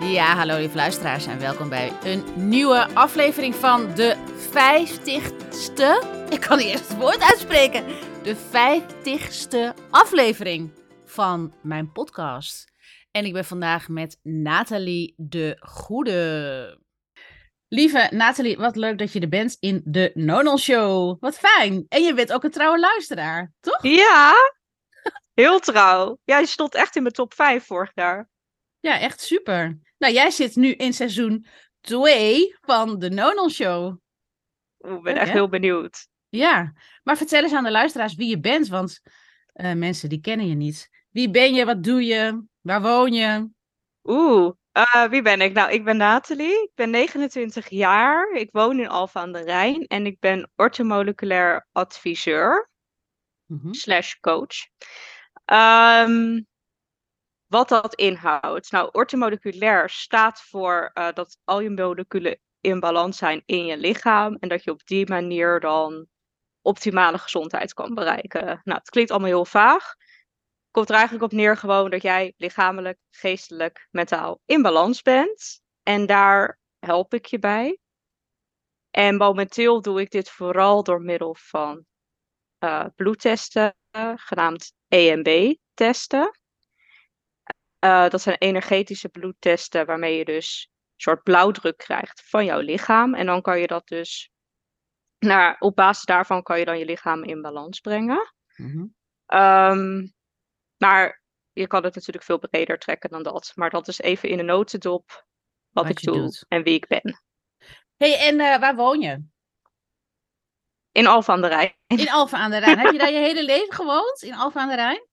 Ja, hallo lieve luisteraars en welkom bij een nieuwe aflevering van de 50ste... Ik kan niet eerst het woord uitspreken. De 50ste aflevering van mijn podcast. En ik ben vandaag met Nathalie de Goede. Lieve Nathalie, wat leuk dat je er bent in de Nonel Show. Wat fijn. En je bent ook een trouwe luisteraar, toch? Ja, heel trouw. Ja, je stond echt in mijn top 5 vorig jaar. Ja, echt super. Nou, jij zit nu in seizoen 2 van de Nonon Show. Ik ben echt heel benieuwd. Ja, maar vertel eens aan de luisteraars wie je bent, want mensen die kennen je niet. Wie ben je, wat doe je, waar woon je? Wie ben ik? Nou, ik ben Nathalie, ik ben 29 jaar, ik woon in Alphen aan de Rijn en ik ben orthomoleculair adviseur / coach. Wat dat inhoudt. Nou, orthomoleculair staat voor dat al je moleculen in balans zijn in je lichaam. En dat je op die manier dan optimale gezondheid kan bereiken. Nou, het klinkt allemaal heel vaag. Komt er eigenlijk op neer gewoon dat jij lichamelijk, geestelijk, mentaal in balans bent. En daar help ik je bij. En momenteel doe ik dit vooral door middel van bloedtesten, genaamd EMB-testen. Dat zijn energetische bloedtesten waarmee je dus een soort blauwdruk krijgt van jouw lichaam. En dan kan je dat dus, op basis daarvan kan je dan je lichaam in balans brengen. Mm-hmm. Maar je kan het natuurlijk veel breder trekken dan dat. Maar dat is even in de notendop wat ik doe en wie ik ben. Hey, en waar woon je? In Alphen aan de Rijn. In Alphen aan de Rijn. Heb je daar je hele leven gewoond? In Alphen aan de Rijn?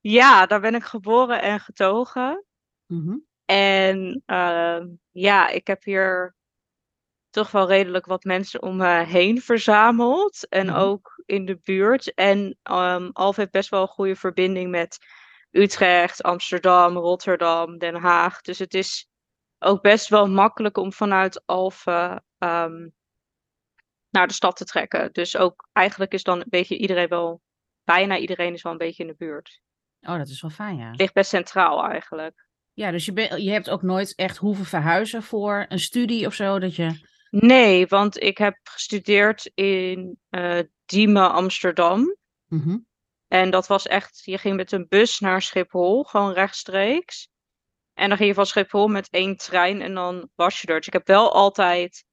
Ja, daar ben ik geboren en getogen. Mm-hmm. En ik heb hier toch wel redelijk wat mensen om me heen verzameld. En ook in de buurt. En Alphen heeft best wel een goede verbinding met Utrecht, Amsterdam, Rotterdam, Den Haag. Dus het is ook best wel makkelijk om vanuit Alphen naar de stad te trekken. Dus ook eigenlijk is dan een beetje bijna iedereen is wel een beetje in de buurt. Oh, dat is wel fijn, ja. Het ligt best centraal eigenlijk. Ja, dus je hebt ook nooit echt hoeven verhuizen voor een studie of zo? Nee, want ik heb gestudeerd in Diemen, Amsterdam. Mm-hmm. En dat was echt, je ging met een bus naar Schiphol, gewoon rechtstreeks. En dan ging je van Schiphol met 1 trein en dan was je er. Dus ik heb wel altijd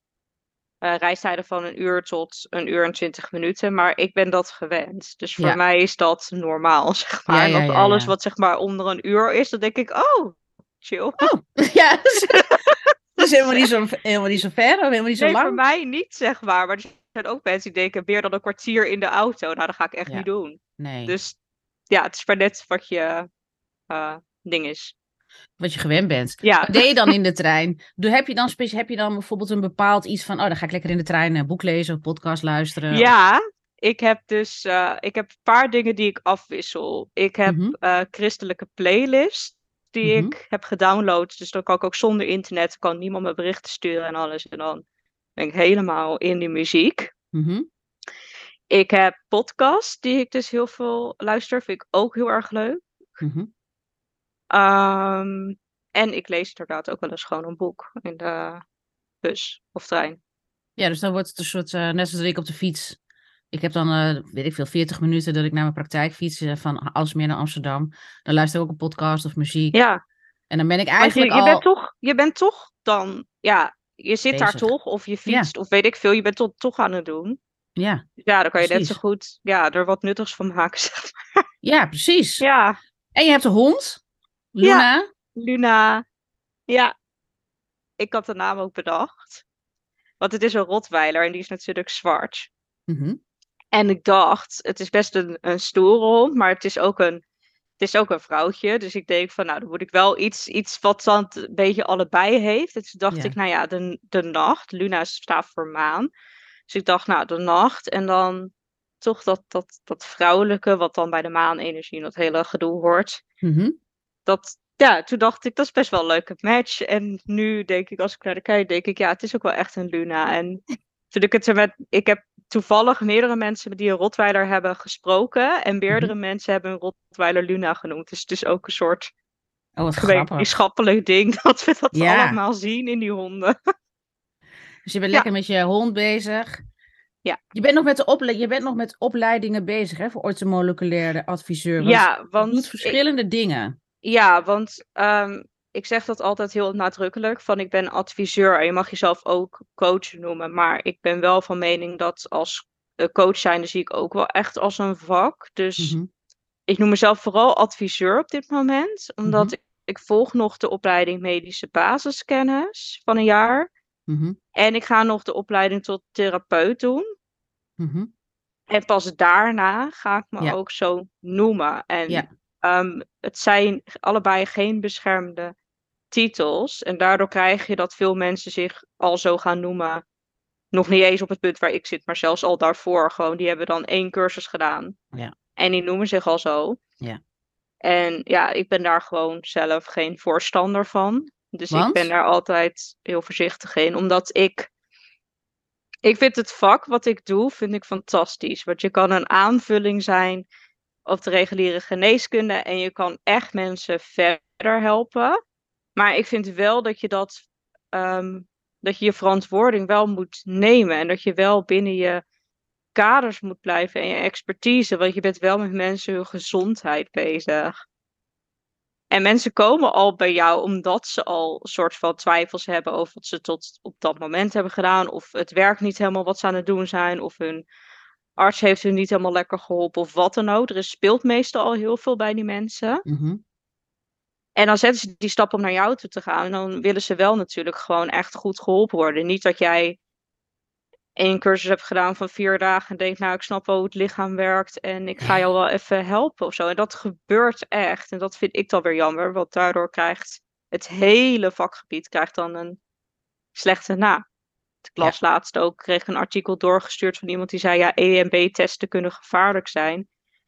reistijden van 1 uur tot 1 uur en 20 minuten. Maar ik ben dat gewend. Dus voor mij is dat normaal, zeg maar. Ja, alles wat zeg maar onder 1 uur is, dan denk ik, oh, chill. Oh, ja, dat is helemaal niet zo ver of helemaal niet zo lang. Voor mij niet, zeg maar. Maar er zijn ook mensen die denken, meer dan een kwartier in de auto. Nou, dat ga ik echt niet doen. Nee. Dus ja, het is maar net wat je ding is. Wat je gewend bent. Ja. Wat deed je dan in de trein? Heb je dan bijvoorbeeld een bepaald iets van, dan ga ik lekker in de trein een boek lezen of podcast luisteren? Ja, ik heb een paar dingen die ik afwissel. Ik heb christelijke playlists die ik heb gedownload. Dus dan kan ik ook zonder internet, kan niemand me berichten sturen en alles. En dan ben ik helemaal in die muziek. Mm-hmm. Ik heb podcasts die ik dus heel veel luister. Vind ik ook heel erg leuk. Mm-hmm. En ik lees inderdaad ook wel eens gewoon een boek in de bus of trein. Ja, dus dan wordt het een soort, net zoals ik op de fiets. Ik heb dan, 40 minuten dat ik naar mijn praktijk fiets van Alsmeer naar Amsterdam. Dan luister ik ook een podcast of muziek. Ja. En dan ben ik eigenlijk je zit bezig. Daar toch, of je fietst, of weet ik veel, je bent toch aan het doen. Ja. Ja, dan kan je net zo goed er wat nuttigs van maken, zeg maar. Ja, precies. Ja. En je hebt een hond. Luna? Ja, Luna. Ja, ik had de naam ook bedacht. Want het is een Rottweiler en die is natuurlijk zwart. Mm-hmm. En ik dacht, het is best een stoere hond, maar het is ook een vrouwtje. Dus ik denk van, dan moet ik wel iets wat dan een beetje allebei heeft. Dus dacht ik, de nacht. Luna staat voor maan. Dus ik dacht, de nacht en dan toch dat vrouwelijke, wat dan bij de maanenergie en dat hele gedoe hoort. Mm-hmm. Toen dacht ik, dat is best wel een leuke match. En nu denk ik, als ik naar de kijk, denk ik, het is ook wel echt een Luna. En toen ik heb toevallig meerdere mensen die een Rottweiler hebben gesproken. En meerdere mensen hebben een Rottweiler Luna genoemd. Dus het is ook een soort Oh, wat grappig. Wetenschappelijk ding dat we dat allemaal zien in die honden. Dus je bent lekker met je hond bezig. Ja. Je bent nog met, je bent nog met opleidingen bezig, hè, voor orthomoleculaire adviseur. Want want je doet verschillende dingen. Ja, want ik zeg dat altijd heel nadrukkelijk, van ik ben adviseur en je mag jezelf ook coach noemen. Maar ik ben wel van mening dat als coach zijnde zie ik ook wel echt als een vak. Dus ik noem mezelf vooral adviseur op dit moment. Omdat ik volg nog de opleiding medische basiskennis van een jaar. En ik ga nog de opleiding tot therapeut doen. En pas daarna ga ik me ook zo noemen. En het zijn allebei geen beschermde titels. En daardoor krijg je dat veel mensen zich al zo gaan noemen. Nog niet eens op het punt waar ik zit, maar zelfs al daarvoor. Gewoon, die hebben dan 1 cursus gedaan. Ja. En die noemen zich al zo. Ja. En ja, ik ben daar gewoon zelf geen voorstander van. Dus want? Ik ben daar altijd heel voorzichtig in. Omdat ik vind het vak wat ik doe, vind ik fantastisch. Want je kan een aanvulling zijn op de reguliere geneeskunde. En je kan echt mensen verder helpen. Maar ik vind wel dat je dat je verantwoording wel moet nemen. En dat je wel binnen je kaders moet blijven en je expertise. Want je bent wel met mensen hun gezondheid bezig. En mensen komen al bij jou omdat ze al een soort van twijfels hebben over wat ze tot op dat moment hebben gedaan. Of het werkt niet helemaal wat ze aan het doen zijn. Of hun arts heeft hun niet helemaal lekker geholpen. Of wat dan ook. Er speelt meestal al heel veel bij die mensen. En dan zetten ze die stap om naar jou toe te gaan. En dan willen ze wel natuurlijk gewoon echt goed geholpen worden. Niet dat jij 1 cursus hebt gedaan van 4 dagen en denkt, nou, ik snap wel hoe het lichaam werkt en ik ga jou wel even helpen of zo. En dat gebeurt echt. En dat vind ik dan weer jammer, want daardoor krijgt het hele vakgebied dan een slechte naam. De klas laatst ook kreeg een artikel doorgestuurd van iemand die zei, ja, EMB-testen kunnen gevaarlijk zijn.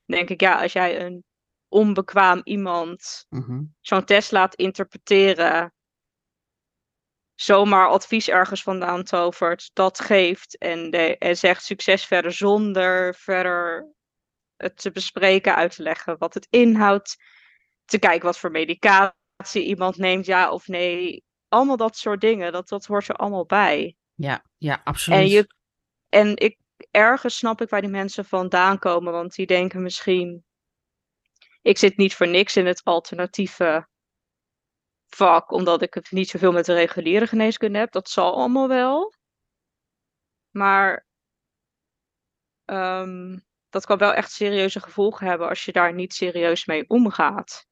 Dan denk ik, ja, als jij een onbekwaam iemand zo'n test laat interpreteren, zomaar advies ergens vandaan tovert, dat geeft en zegt succes verder zonder verder het te bespreken, uit te leggen wat het inhoudt, te kijken wat voor medicatie iemand neemt, ja of nee, allemaal dat soort dingen, dat hoort er allemaal bij. Ja, ja, absoluut. Ergens snap ik waar die mensen vandaan komen, want die denken misschien, ik zit niet voor niks in het alternatieve vak, omdat ik het niet zoveel met de reguliere geneeskunde heb. Dat zal allemaal wel. Maar dat kan wel echt serieuze gevolgen hebben als je daar niet serieus mee omgaat.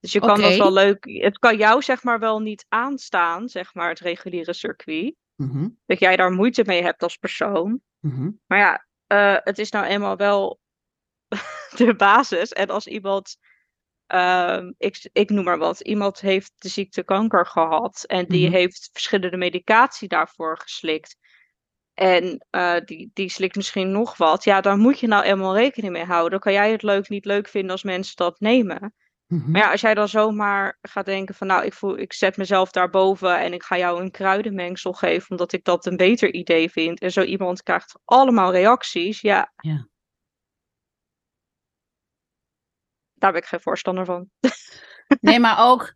Dus je kan dat wel leuk. Het kan jou zeg maar wel niet aanstaan, zeg maar, het reguliere circuit. Dat jij daar moeite mee hebt als persoon. Maar ja, het is nou eenmaal wel de basis. En als iemand, ik noem maar wat, iemand heeft de ziekte kanker gehad en die heeft verschillende medicatie daarvoor geslikt en die slikt misschien nog wat, ja, daar moet je nou eenmaal rekening mee houden. Dan kan jij het niet leuk vinden als mensen dat nemen, maar ja, als jij dan zomaar gaat denken van, nou, ik zet mezelf daarboven en ik ga jou een kruidenmengsel geven omdat ik dat een beter idee vind, en zo iemand krijgt allemaal reacties, ja. Daar ben ik geen voorstander van. Nee, maar ook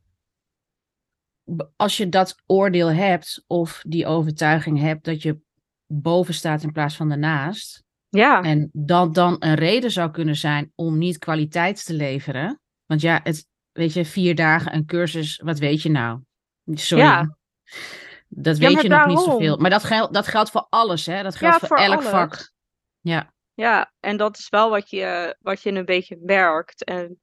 als je dat oordeel hebt of die overtuiging hebt dat je boven staat in plaats van daarnaast. Ja. En dat dan een reden zou kunnen zijn om niet kwaliteit te leveren. Want ja, weet je, 4 dagen een cursus, wat weet je nou? Sorry. Ja. Dat weet je nog niet zoveel. Maar dat geldt voor alles, hè? Dat geldt voor elk vak. Ja. Ja, en dat is wel wat je een beetje merkt. En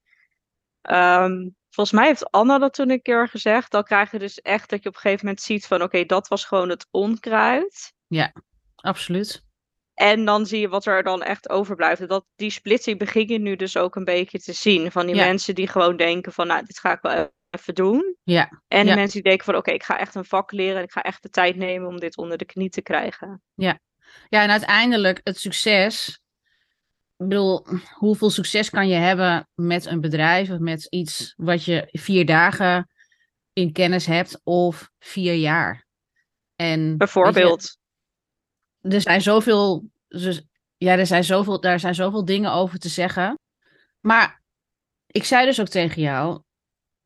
volgens mij heeft Anna dat toen een keer gezegd. Dan krijg je dus echt dat je op een gegeven moment ziet van, oké, dat was gewoon het onkruid. Ja, absoluut. En dan zie je wat er dan echt overblijft. En die splitsing begin je nu dus ook een beetje te zien. Van die mensen die gewoon denken van, nou, dit ga ik wel even doen. Ja. En de mensen die denken van, oké, ik ga echt een vak leren. En ik ga echt de tijd nemen om dit onder de knie te krijgen. Ja. Ja, en uiteindelijk het succes. Ik bedoel, hoeveel succes kan je hebben met een bedrijf of met iets wat je 4 dagen in kennis hebt of 4 jaar? En bijvoorbeeld. Je, daar zijn zoveel dingen over te zeggen. Maar ik zei dus ook tegen jou,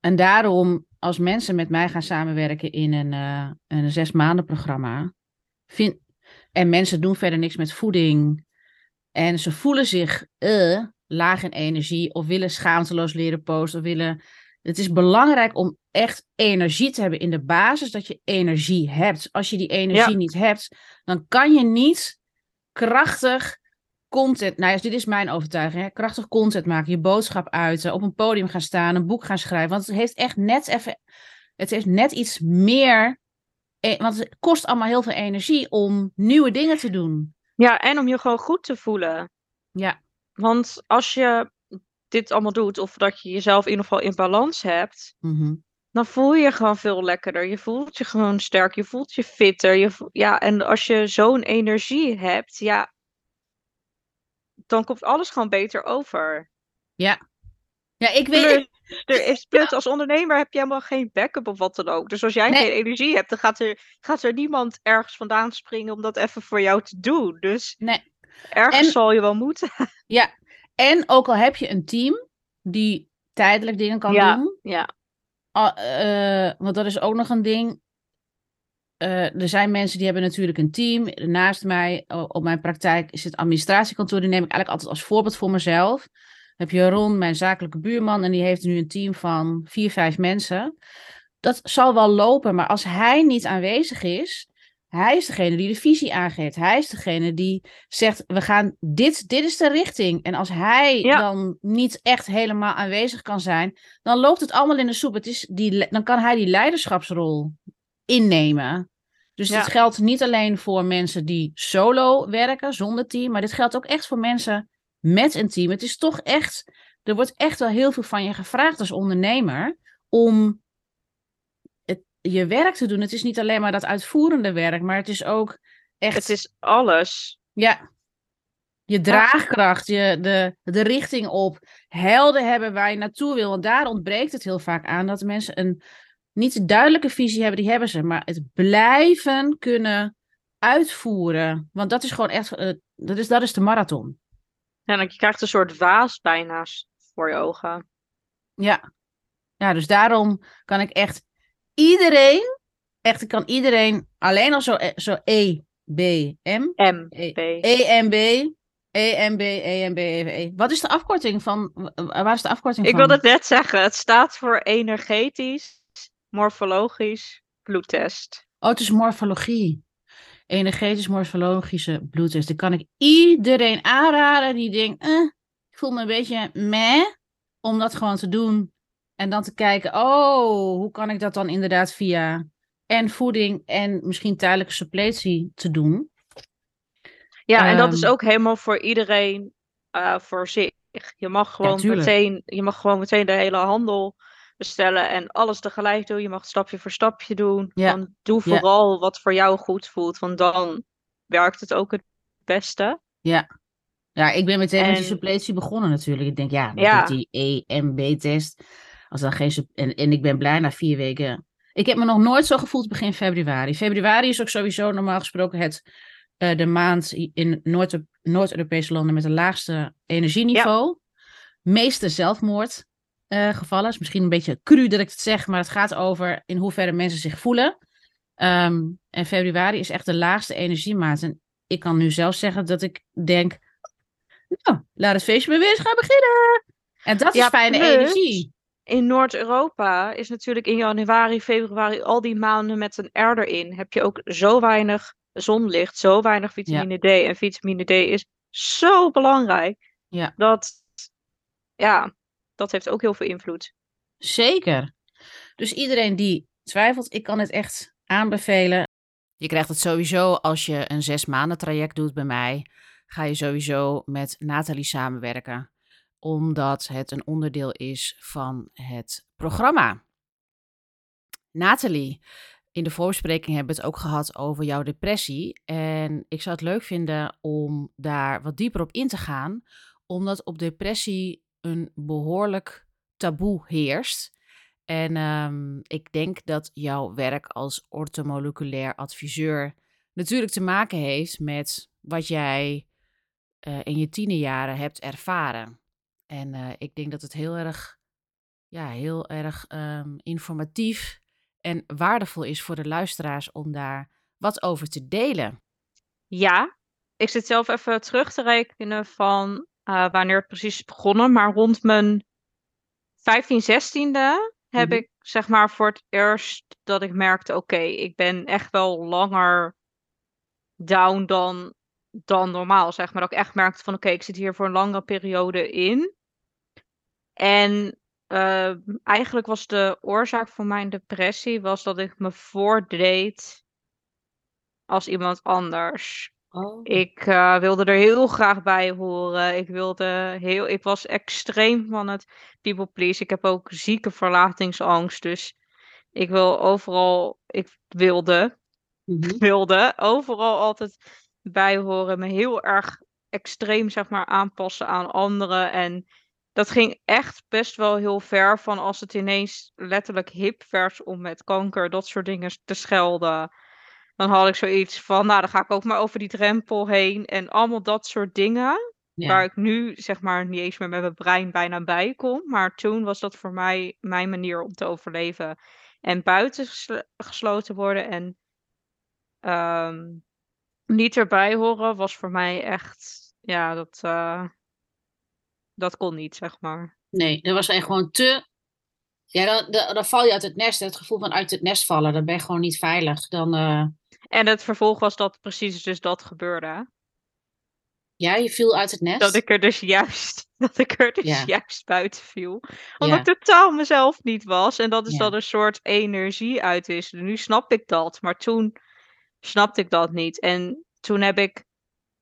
En daarom, als mensen met mij gaan samenwerken in een 6 maanden programma. En mensen doen verder niks met voeding. En ze voelen zich laag in energie. Of willen schaamteloos leren posten. Of willen... Het is belangrijk om echt energie te hebben in de basis. Dat je energie hebt. Als je die energie niet hebt. Dan kan je niet krachtig content. Nou ja, dit is mijn overtuiging. Hè? Krachtig content maken. Je boodschap uiten. Op een podium gaan staan. Een boek gaan schrijven. Want het heeft echt net even. Het heeft net iets meer. Want het kost allemaal heel veel energie om nieuwe dingen te doen. Ja, en om je gewoon goed te voelen. Ja. Want als je dit allemaal doet, of dat je jezelf in ieder geval in balans hebt, dan voel je gewoon veel lekkerder. Je voelt je gewoon sterk, je voelt je fitter. Ja, en als je zo'n energie hebt, ja, dan komt alles gewoon beter over. Ja. Ja, ik weet... Als ondernemer heb je helemaal geen backup of wat dan ook. Dus als jij geen energie hebt, dan gaat er niemand ergens vandaan springen om dat even voor jou te doen. Dus ergens zal je wel moeten. Ja, en ook al heb je een team die tijdelijk dingen kan doen. Ja. Want dat is ook nog een ding. Er zijn mensen die hebben natuurlijk een team. Naast mij, op mijn praktijk, is het administratiekantoor. Die neem ik eigenlijk altijd als voorbeeld voor mezelf. Heb je Ron, mijn zakelijke buurman, en die heeft nu een team van 4-5 mensen. Dat zal wel lopen, maar als hij niet aanwezig is, hij is degene die de visie aangeeft. Hij is degene die zegt, we gaan dit is de richting. En als hij dan niet echt helemaal aanwezig kan zijn, dan loopt het allemaal in de soep. Dan kan hij die leiderschapsrol innemen. Dus dit geldt niet alleen voor mensen die solo werken, zonder team, maar dit geldt ook echt voor mensen met een team. Het is toch echt... Er wordt echt wel heel veel van je gevraagd als ondernemer om je werk te doen. Het is niet alleen maar dat uitvoerende werk, maar het is ook echt... Het is alles. Ja. Je draagkracht, de richting op. Helden hebben waar je naartoe wil. Want daar ontbreekt het heel vaak aan dat mensen een niet duidelijke visie hebben. Die hebben ze, maar het blijven kunnen uitvoeren. Want dat is gewoon echt... Dat is de marathon. Ja, dan krijgt een soort waas bijna voor je ogen. Ja. Ja, dus daarom kan ik echt iedereen... alleen al zo EMB. Wat is de afkorting van... Waar is de afkorting van? Ik wilde het net zeggen. Het staat voor energetisch, morfologisch bloedtest. Oh, het is morfologie. Energetisch-morfologische bloedtest. Dan kan ik iedereen aanraden die denkt, ik voel me een beetje meh, om dat gewoon te doen. En dan te kijken, hoe kan ik dat dan inderdaad via en voeding en misschien tijdelijke suppletie te doen. Ja, en dat is ook helemaal voor iedereen voor zich. Je mag gewoon meteen de hele handel bestellen en alles tegelijk doen. Je mag stapje voor stapje doen. Ja. Dan doe vooral wat voor jou goed voelt. Want dan werkt het ook het beste. Ja, ja, ik ben meteen met die suppletie begonnen natuurlijk. Ik denk, doet die EMB-test. Als dan geen... En ik ben blij na 4 weken. Ik heb me nog nooit zo gevoeld begin februari. Februari is ook sowieso normaal gesproken de maand in Noord-Europese landen met het laagste energieniveau. Ja. Meeste zelfmoord. Gevallen. Het is misschien een beetje cru dat ik het zeg, maar het gaat over in hoeverre mensen zich voelen. En februari is echt de laagste energiemaand. En ik kan nu zelf zeggen dat ik denk, laat het feestje maar weer eens gaan beginnen. En dat is fijne energie. In Noord-Europa is natuurlijk in januari, februari, al die maanden met een R erin, heb je ook zo weinig zonlicht, zo weinig vitamine D. En vitamine D is zo belangrijk dat heeft ook heel veel invloed. Zeker. Dus iedereen die twijfelt, ik kan het echt aanbevelen. Je krijgt het sowieso als je een 6 maanden traject doet bij mij. Ga je sowieso met Nathalie samenwerken. Omdat het een onderdeel is van het programma. Nathalie, in de voorbespreking hebben we het ook gehad over jouw depressie. En ik zou het leuk vinden om daar wat dieper op in te gaan. Omdat op depressie een behoorlijk taboe heerst. En ik denk dat jouw werk als orthomoleculair adviseur natuurlijk te maken heeft met wat jij in je tienerjaren hebt ervaren. En ik denk dat het heel erg ja, heel erg informatief en waardevol is voor de luisteraars om daar wat over te delen. Ja, ik zit zelf even terug te rekenen van wanneer het precies is begonnen. Maar rond mijn 15e, 16e heb ik zeg maar voor het eerst dat ik merkte, oké, ik ben echt wel langer down dan normaal, zeg maar. Dat ik echt merkte van, oké, ik zit hier voor een langere periode in. En eigenlijk was de oorzaak van mijn depressie was dat ik me voordeed als iemand anders. Oh. Ik wilde er heel graag bij horen. Ik was extreem van het people please. Ik heb ook zieke verlatingsangst. Dus ik wil overal... Ik wilde overal altijd bij horen. Me heel erg extreem, zeg maar, aanpassen aan anderen. En dat ging echt best wel heel ver van als het ineens letterlijk hip werd om met kanker, dat soort dingen te schelden. Dan had ik zoiets van, nou, dan ga ik ook maar over die drempel heen. En allemaal dat soort dingen. Ja. Waar ik nu, zeg maar, niet eens meer met mijn brein bijna bij kom. Maar toen was dat voor mij mijn manier om te overleven. En buiten gesloten worden en niet erbij horen was voor mij echt, ja, dat kon niet, zeg maar. Nee, dat was eigenlijk gewoon te... Ja, dan val je uit het nest. Het gevoel van uit het nest vallen. Dan ben je gewoon niet veilig. En het vervolg was dat precies dus dat gebeurde. Ja, je viel uit het nest? Dat ik er dus juist buiten viel. Omdat ik totaal mezelf niet was. En dat is dan een soort energie uitwisselen. Nu snap ik dat. Maar toen snapte ik dat niet. En toen heb ik...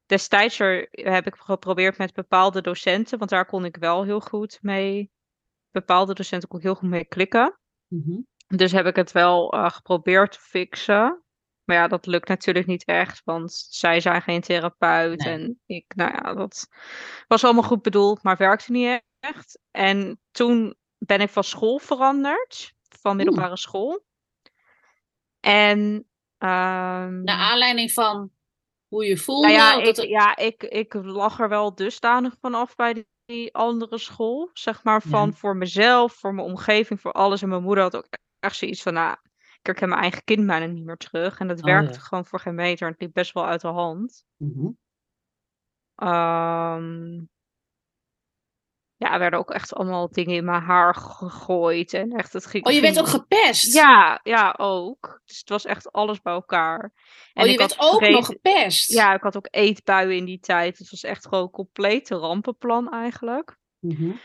Destijds heb ik geprobeerd met bepaalde docenten. Want daar kon ik wel heel goed mee... Bepaalde docenten kon ik heel goed mee klikken. Mm-hmm. Dus heb ik het wel geprobeerd te fixen. Maar ja, dat lukt natuurlijk niet echt. Want zij zijn geen therapeut. Nee. En ik, nou ja, dat was allemaal goed bedoeld. Maar werkte niet echt. En toen ben ik van school veranderd. Van middelbare school. En... naar aanleiding van hoe je voelde? Nou ja, ik lag er wel dusdanig van af bij die andere school, zeg maar, van voor mezelf, voor mijn omgeving, voor alles. En mijn moeder had ook echt zoiets van, nou, ik heb mijn eigen kind bijna niet meer terug. En dat werkte gewoon voor geen meter. Het liep best wel uit de hand. Mm-hmm. Ja, er werden ook echt allemaal dingen in mijn haar gegooid. En echt, het ging... Oh, je werd ook gepest? Ja, ook. Dus het was echt alles bij elkaar. En je werd ook nog gepest? Ja, ik had ook eetbuien in die tijd. Het was echt gewoon een complete rampenplan eigenlijk. Mm-hmm.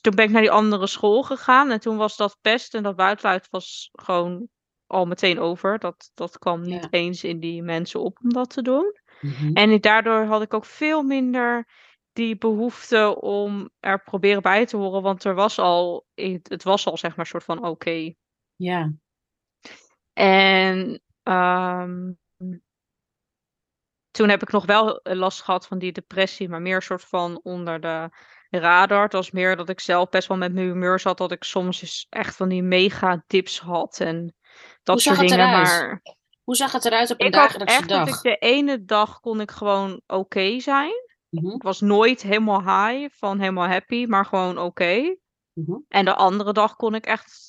Toen ben ik naar die andere school gegaan. En toen was dat pest en dat buitenluid was gewoon al meteen over. Dat kwam niet eens in die mensen op om dat te doen. Mm-hmm. En daardoor had ik ook veel minder... die behoefte om er proberen bij te horen. Want het was al zeg maar soort van oké. Ja. En toen heb ik nog wel last gehad van die depressie. Maar meer soort van onder de radar. Het was meer dat ik zelf best wel met mijn humeur zat. Dat ik soms echt van die mega dips had. En dat soort dingen. Hoe zag het eruit op een dagelijkse dag? Dat ik de ene dag kon ik gewoon oké zijn. Mm-hmm. Ik was nooit helemaal high, van helemaal happy, maar gewoon oké. Mm-hmm. En de andere dag kon ik echt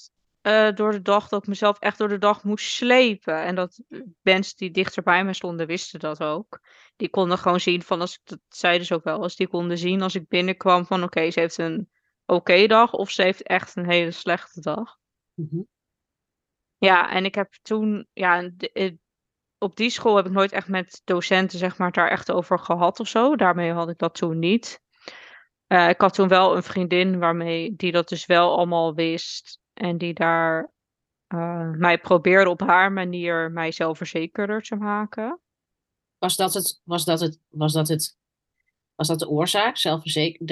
door de dag, dat ik mezelf echt door de dag moest slepen. En dat mensen die dichter bij me stonden, wisten dat ook. Die konden gewoon zien van, dat zeiden ze ook wel, als die konden zien als ik binnenkwam van oké, ze heeft een oké dag of ze heeft echt een hele slechte dag. Mm-hmm. Ja, en ik heb toen, op die school heb ik nooit echt met docenten, zeg maar, daar echt over gehad of zo. Daarmee had ik dat toen niet. Ik had toen wel een vriendin die dat dus wel allemaal wist. En die daar mij probeerde op haar manier mij zelfverzekerder te maken. Was dat de oorzaak? Zelfverzekerd,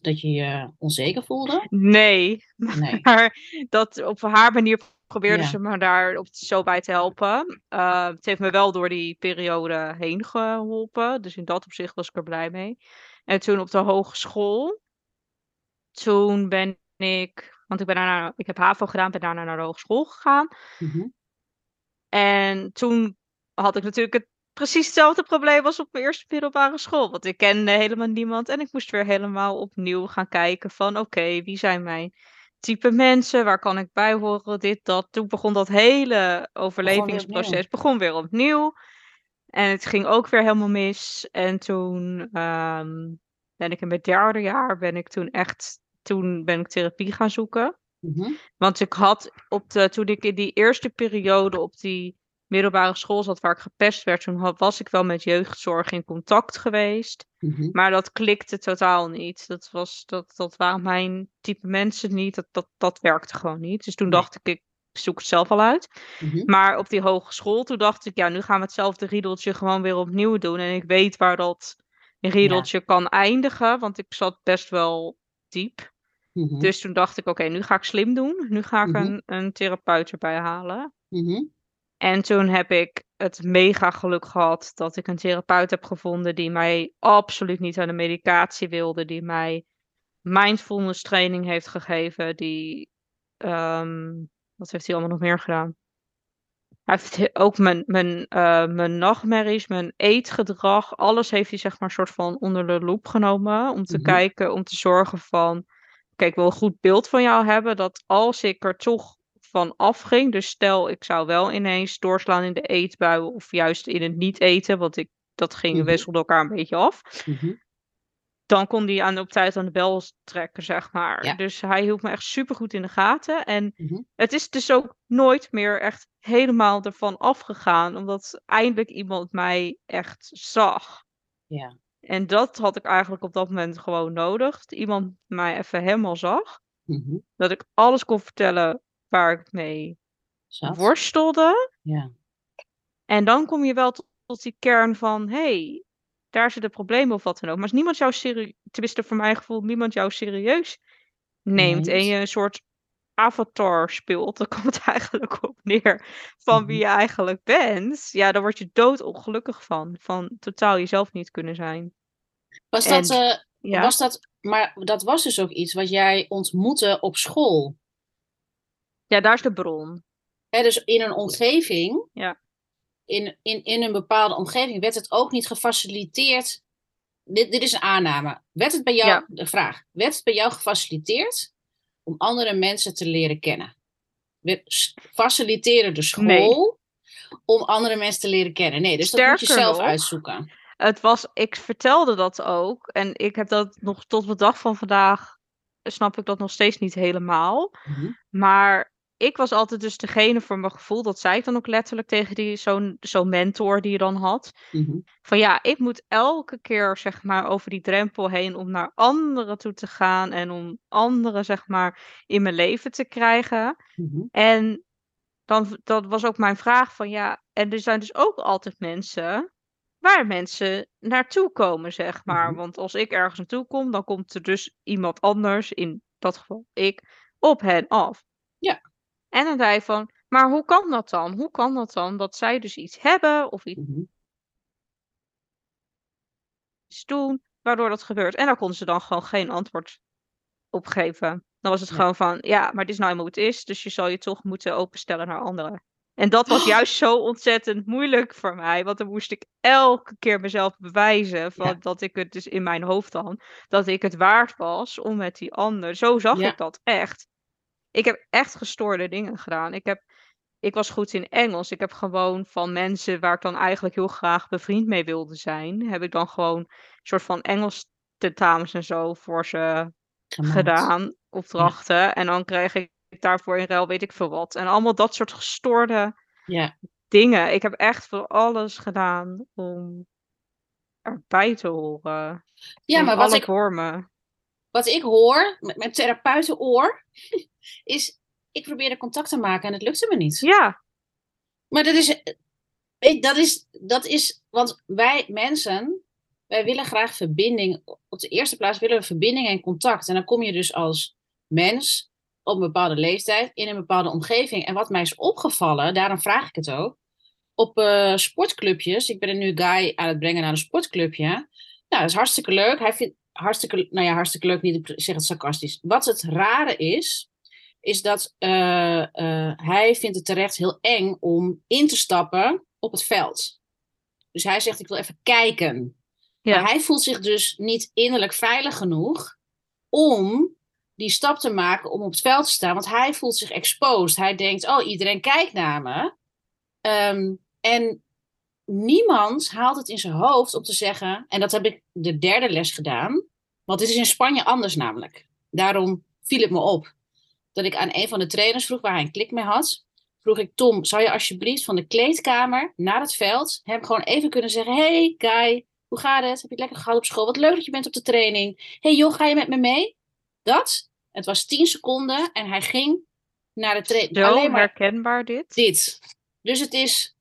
dat je onzeker voelde? Nee. Maar dat op haar manier... probeerden ze me daar zo bij te helpen. Het heeft me wel door die periode heen geholpen. Dus in dat opzicht was ik er blij mee. En toen op de hogeschool. Toen ben ik... Want ik heb HAVO gedaan. Ben daarna naar de hogeschool gegaan. Mm-hmm. En toen had ik natuurlijk precies hetzelfde probleem als op mijn eerste middelbare school. Want ik kende helemaal niemand. En ik moest weer helemaal opnieuw gaan kijken van... Oké, wie zijn mijn... type mensen, waar kan ik bij horen, dit, dat. Toen begon dat hele overlevingsproces, begon weer opnieuw. En het ging ook weer helemaal mis. En toen ben ik in mijn derde jaar, ben ik therapie gaan zoeken. Mm-hmm. Want ik had, toen ik in die eerste periode op die middelbare school zat waar ik gepest werd, toen was ik wel met jeugdzorg in contact geweest. Mm-hmm. Maar dat klikte totaal niet. Dat waren mijn type mensen niet. Dat werkte gewoon niet. Dus toen dacht ik, zoek het zelf al uit. Mm-hmm. Maar op die hogeschool, toen dacht ik, ja, nu gaan we hetzelfde riedeltje gewoon weer opnieuw doen. En ik weet waar dat riedeltje kan eindigen, want ik zat best wel diep. Mm-hmm. Dus toen dacht ik, oké, nu ga ik slim doen. Nu ga ik een therapeut erbij halen. Mm-hmm. En toen heb ik het mega geluk gehad dat ik een therapeut heb gevonden die mij absoluut niet aan de medicatie wilde. Die mij mindfulness training heeft gegeven. Die, wat heeft hij allemaal nog meer gedaan? Hij heeft ook mijn nachtmerries, mijn eetgedrag, alles heeft hij zeg maar soort van onder de loep genomen. Om te kijken, om te zorgen van, kijk, ik wil een goed beeld van jou hebben. Dat als ik er toch van afging, dus stel ik zou wel ineens doorslaan in de eetbui of juist in het niet eten, want dat ging wisselde elkaar een beetje af. Mm-hmm. Dan kon hij op tijd aan de bel trekken, zeg maar. Ja. Dus hij hield me echt supergoed in de gaten. En het is dus ook nooit meer echt helemaal ervan afgegaan, omdat eindelijk iemand mij echt zag. Ja. En dat had ik eigenlijk op dat moment gewoon nodig. Dat iemand mij even helemaal zag. Mm-hmm. Dat ik alles kon vertellen waar ik mee worstelde. Ja. En dan kom je wel tot die kern van, hey, daar zitten problemen of wat dan ook. Maar als niemand jou serieus, tenminste voor mijn gevoel, niemand jou serieus neemt en je een soort avatar speelt, dan komt het eigenlijk op neer van wie je eigenlijk bent. Ja, dan word je doodongelukkig van totaal jezelf niet kunnen zijn. Maar dat was dus ook iets wat jij ontmoette op school. Ja, daar is de bron. Hè, dus in een omgeving, in een bepaalde omgeving, werd het ook niet gefaciliteerd. Dit is een aanname. Werd het bij jou, de vraag, werd het bij jou gefaciliteerd om andere mensen te leren kennen? We faciliteren de school om andere mensen te leren kennen. Nee, dus sterker dat moet je zelf uitzoeken. Ik vertelde dat ook. En ik heb dat nog tot de dag van vandaag, snap ik dat nog steeds niet helemaal. Mm-hmm. Maar ik was altijd dus degene voor mijn gevoel, dat zei ik dan ook letterlijk tegen zo'n mentor die je dan had. Mm-hmm. Van ja, ik moet elke keer zeg maar over die drempel heen om naar anderen toe te gaan en om anderen zeg maar in mijn leven te krijgen. Mm-hmm. En dan, dat was ook mijn vraag van ja, en er zijn dus ook altijd mensen waar mensen naartoe komen zeg maar. Mm-hmm. Want als ik ergens naartoe kom, dan komt er dus iemand anders, in dat geval ik, op hen af. Ja. En dan zei van, maar hoe kan dat dan? Hoe kan dat dan dat zij dus iets hebben of iets doen, waardoor dat gebeurt? En daar konden ze dan gewoon geen antwoord op geven. Dan was het gewoon van, ja, maar dit is nou helemaal hoe het is, dus je zal je toch moeten openstellen naar anderen. En dat was juist zo ontzettend moeilijk voor mij, want dan moest ik elke keer mezelf bewijzen van dat ik het dus in mijn hoofd dan, dat ik het waard was om met die ander, zo zag ik dat echt. Ik heb echt gestoorde dingen gedaan. Ik was goed in Engels. Ik heb gewoon van mensen waar ik dan eigenlijk heel graag bevriend mee wilde zijn, heb ik dan gewoon een soort van Engels tentamens en zo voor ze gedaan. Opdrachten. Ja. En dan kreeg ik daarvoor in ruil weet ik veel wat. En allemaal dat soort gestoorde dingen. Ik heb echt voor alles gedaan om erbij te horen. Ja, maar wat ik hoor met mijn therapeutenoor is, ik probeerde contact te maken en het lukte me niet. Ja. Maar dat is, want wij mensen, wij willen graag verbinding. Op de eerste plaats willen we verbinding en contact. En dan kom je dus als mens op een bepaalde leeftijd in een bepaalde omgeving. En wat mij is opgevallen, daarom vraag ik het ook, op sportclubjes. Ik ben er nu Guy aan het brengen naar een sportclubje. Nou, dat is hartstikke leuk. Hij vindt hartstikke leuk, niet, ik zeg het sarcastisch. Wat het rare is dat hij vindt het terecht heel eng om in te stappen op het veld. Dus hij zegt, ik wil even kijken. Ja. Maar hij voelt zich dus niet innerlijk veilig genoeg om die stap te maken om op het veld te staan. Want hij voelt zich exposed. Hij denkt, oh, iedereen kijkt naar me. En niemand haalt het in zijn hoofd om te zeggen... En dat heb ik de derde les gedaan. Want het is in Spanje anders namelijk. Daarom viel het me op. Dat ik aan een van de trainers vroeg waar hij een klik mee had. Vroeg ik, Tom, zou je alsjeblieft van de kleedkamer naar het veld... hem gewoon even kunnen zeggen, hey Guy, hoe gaat het? Heb je het lekker gehad op school? Wat leuk dat je bent op de training. Hey joh, ga je met me mee? Dat, het was 10 seconden en hij ging naar de training. Zo herkenbaar dit. Dus het is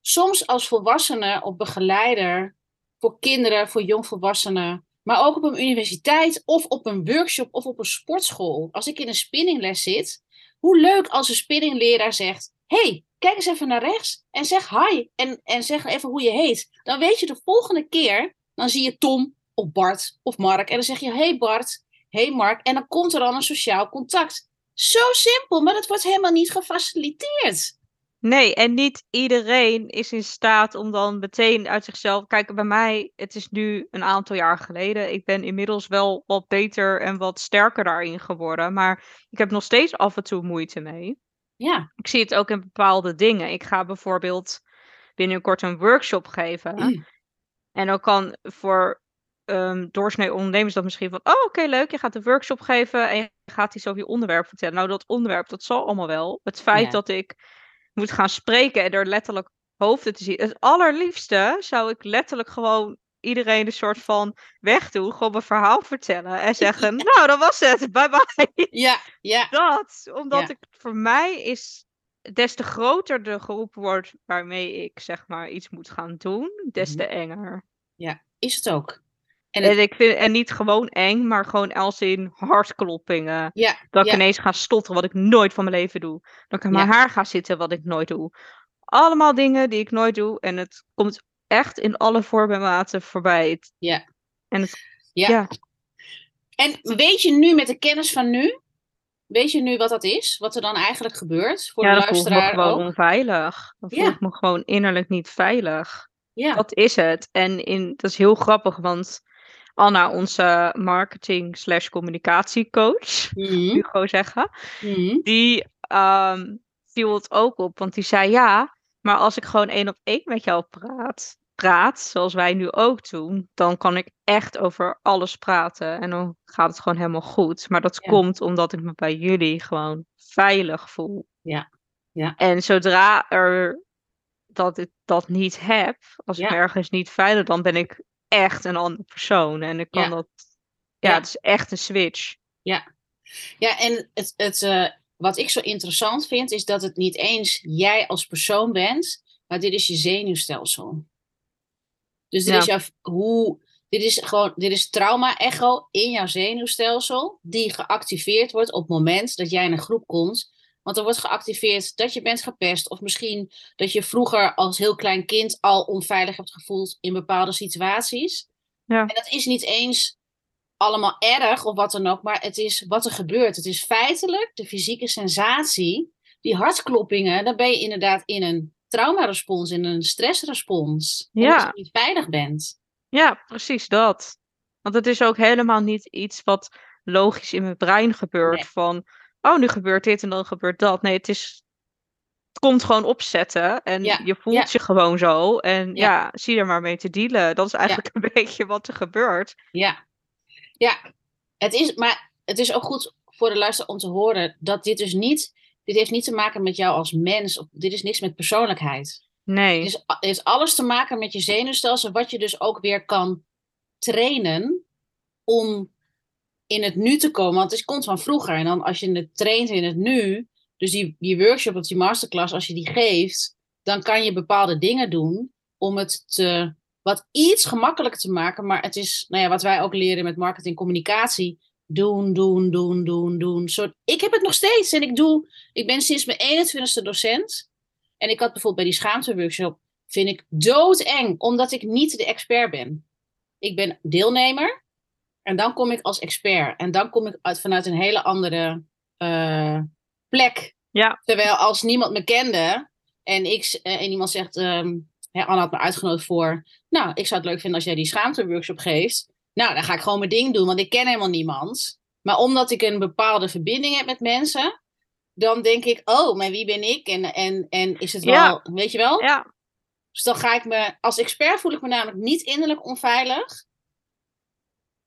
soms als volwassene of begeleider voor kinderen, voor jongvolwassenen, maar ook op een universiteit of op een workshop of op een sportschool. Als ik in een spinningles zit, hoe leuk als een spinningleraar zegt, hey, kijk eens even naar rechts en zeg hi en zeg even hoe je heet. Dan weet je de volgende keer, dan zie je Tom of Bart of Mark en dan zeg je, hey Bart, hey Mark, en dan komt er al een sociaal contact. Zo simpel, maar dat wordt helemaal niet gefaciliteerd. Nee, en niet iedereen is in staat om dan meteen uit zichzelf... Kijk, bij mij, het is nu een aantal jaar geleden. Ik ben inmiddels wel wat beter en wat sterker daarin geworden. Maar ik heb nog steeds af en toe moeite mee. Ja. Ik zie het ook in bepaalde dingen. Ik ga bijvoorbeeld binnenkort een workshop geven. En dan kan voor... doorsnee ondernemers dat misschien van... oh, oké, leuk, je gaat een workshop geven... en je gaat iets over je onderwerp vertellen. Nou, dat onderwerp, dat zal allemaal wel. Het feit dat ik moet gaan spreken... en er letterlijk hoofden te zien... het allerliefste zou ik letterlijk gewoon... iedereen een soort van weg doen... gewoon mijn verhaal vertellen... en zeggen, nou, dat was het, bye bye. Ja. Dat, omdat ik... voor mij is... des te groter de groep wordt... waarmee ik, zeg maar, iets moet gaan doen... des te enger. Ja, is het ook. En niet gewoon eng, maar gewoon als in hartkloppingen. Ja, dat ik ineens ga stotteren, wat ik nooit van mijn leven doe. Dat ik aan mijn haar ga zitten, wat ik nooit doe. Allemaal dingen die ik nooit doe. En het komt echt in alle vormen en maten voorbij. Ja. En weet je nu met de kennis van nu... Weet je nu wat dat is? Wat er dan eigenlijk gebeurt voor de luisteraar? Ja, dat voelt me gewoon onveilig. Dat voelt me gewoon innerlijk niet veilig. Ja. Dat is het. En dat is heel grappig, want... Anna, onze marketing/communicatiecoach, Hugo zeggen, die viel het ook op. Want die zei, ja, maar als ik gewoon 1-op-1 met jou praat, zoals wij nu ook doen, dan kan ik echt over alles praten. En dan gaat het gewoon helemaal goed. Maar dat komt omdat ik me bij jullie gewoon veilig voel. Ja. Ja. En zodra dat ik dat niet heb, als ik me ergens niet veilig, dan ben ik... echt een andere persoon. En ik kan dat... Ja, het is echt een switch. Ja. Ja, en wat ik zo interessant vind... is dat het niet eens jij als persoon bent... maar dit is je zenuwstelsel. Dus dit is dit is trauma-echo in jouw zenuwstelsel... die geactiveerd wordt op het moment dat jij in een groep komt... Want er wordt geactiveerd dat je bent gepest. Of misschien dat je vroeger als heel klein kind al onveilig hebt gevoeld in bepaalde situaties. Ja. En dat is niet eens allemaal erg of wat dan ook. Maar het is wat er gebeurt. Het is feitelijk de fysieke sensatie. Die hartkloppingen, dan ben je inderdaad in een traumarespons, in een stressrespons. Ja. Omdat je niet veilig bent. Ja, precies dat. Want het is ook helemaal niet iets wat logisch in mijn brein gebeurt van... oh, nu gebeurt dit en dan gebeurt dat. Nee, het komt gewoon opzetten. En je voelt je gewoon zo. En zie er maar mee te dealen. Dat is eigenlijk een beetje wat er gebeurt. Ja. Het is ook goed voor de luisteraar om te horen... dat dit dus niet... dit heeft niet te maken met jou als mens. Of, dit is niks met persoonlijkheid. Nee. Het heeft alles te maken met je zenuwstelsel... wat je dus ook weer kan trainen... om... in het nu te komen, want het komt van vroeger. En dan als je het traint in het nu, dus die workshop of die masterclass, als je die geeft, dan kan je bepaalde dingen doen om het te wat iets gemakkelijker te maken. Maar het is, wat wij ook leren met marketing communicatie, doen. Ik heb het nog steeds en ik ben sinds mijn 21ste docent. En ik had bijvoorbeeld bij die schaamteworkshop, vind ik doodeng, omdat ik niet de expert ben. Ik ben deelnemer. En dan kom ik als expert. En dan kom ik vanuit een hele andere plek. Ja. Terwijl als niemand me kende... en iemand zegt... Anna had me uitgenodigd voor... nou, ik zou het leuk vinden als jij die schaamteworkshop geeft. Nou, dan ga ik gewoon mijn ding doen... want ik ken helemaal niemand. Maar omdat ik een bepaalde verbinding heb met mensen, dan denk ik, oh, maar wie ben ik? En is het wel, weet je wel? Ja. Dus dan ga ik me, als expert voel ik me namelijk niet innerlijk onveilig.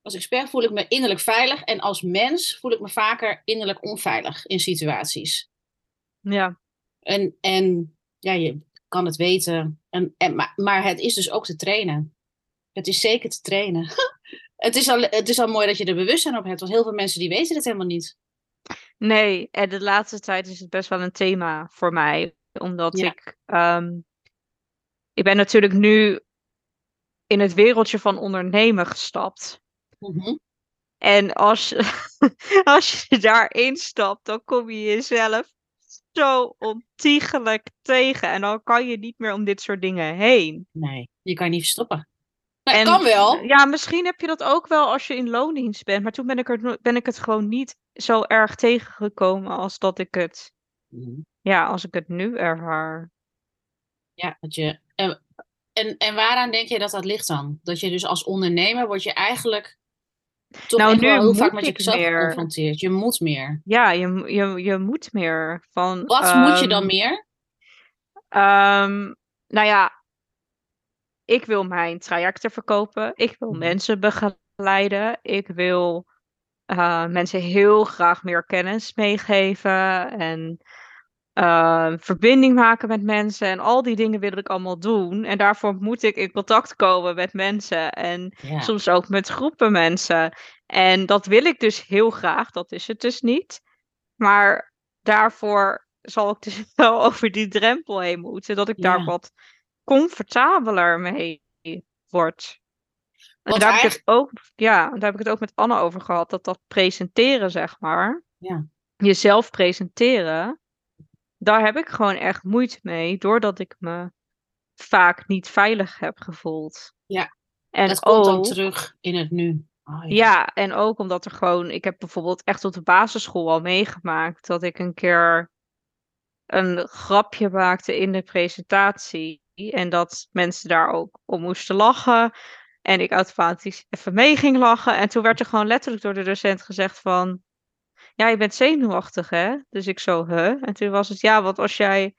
Als expert voel ik me innerlijk veilig. En als mens voel ik me vaker innerlijk onveilig in situaties. Ja. En ja, je kan het weten. Maar het is dus ook te trainen. Het is zeker te trainen. Het is al mooi dat je er bewustzijn op hebt. Want heel veel mensen die weten dit helemaal niet. Nee, en de laatste tijd is het best wel een thema voor mij. Omdat ik ben natuurlijk nu in het wereldje van ondernemen gestapt. Mm-hmm. En als je daarin stapt, dan kom je jezelf zo ontiegelijk tegen. En dan kan je niet meer om dit soort dingen heen. Nee, je kan niet stoppen. Maar het kan wel. Ja, misschien heb je dat ook wel als je in loondienst bent. Maar toen ben ik het gewoon niet zo erg tegengekomen als dat ik het... Mm-hmm. Ja, als ik het nu ervaar. Ja, dat je... En waaraan denk je dat ligt dan? Dat je dus als ondernemer wordt je eigenlijk... Toch nou, nu heel vaak met jezelf geconfronteerd. Je moet meer. Ja, je moet meer. Wat moet je dan meer? Nou ja, ik wil mijn trajecten verkopen. Ik wil mensen begeleiden. Ik wil mensen heel graag meer kennis meegeven. En verbinding maken met mensen. En al die dingen wil ik allemaal doen. En daarvoor moet ik in contact komen met mensen. En soms ook met groepen mensen. En dat wil ik dus heel graag. Dat is het dus niet. Maar daarvoor zal ik dus wel over die drempel heen moeten. Dat ik daar wat comfortabeler mee word. En daar, daar heb ik het ook met Anna over gehad. Dat presenteren, zeg maar. Ja. Jezelf presenteren. Daar heb ik gewoon echt moeite mee, doordat ik me vaak niet veilig heb gevoeld. Ja, en dat komt dan terug in het nu. Oh, ja, en ook omdat er gewoon... Ik heb bijvoorbeeld echt op de basisschool al meegemaakt dat ik een keer een grapje maakte in de presentatie. En dat mensen daar ook om moesten lachen. En ik automatisch even mee ging lachen. En toen werd er gewoon letterlijk door de docent gezegd van... Ja, je bent zenuwachtig, hè? Dus ik zo, huh? En toen was het, ja, want als jij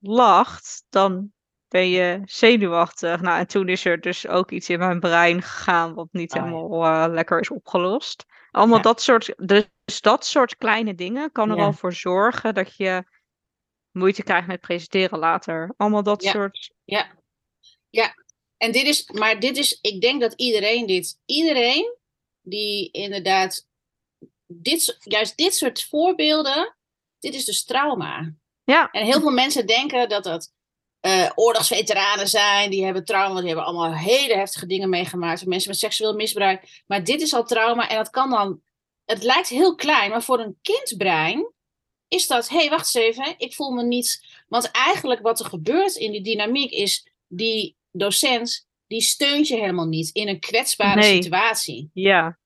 lacht, dan ben je zenuwachtig. Nou, en toen is er dus ook iets in mijn brein gegaan wat niet helemaal lekker is opgelost. Allemaal dat soort kleine dingen kan er al voor zorgen dat je moeite krijgt met presenteren later. Allemaal dat soort... Ja, ja. En dit is, ik denk dat iedereen die inderdaad... Juist dit soort voorbeelden, dit is dus trauma. Ja. En heel veel mensen denken dat dat oorlogsveteranen zijn, die hebben trauma, die hebben allemaal hele heftige dingen meegemaakt, mensen met seksueel misbruik. Maar dit is al trauma en dat kan dan, het lijkt heel klein, maar voor een kindbrein is dat, hé, wacht eens even, ik voel me niet, want eigenlijk wat er gebeurt in die dynamiek is, die docent, die steunt je helemaal niet in een kwetsbare situatie. Ja.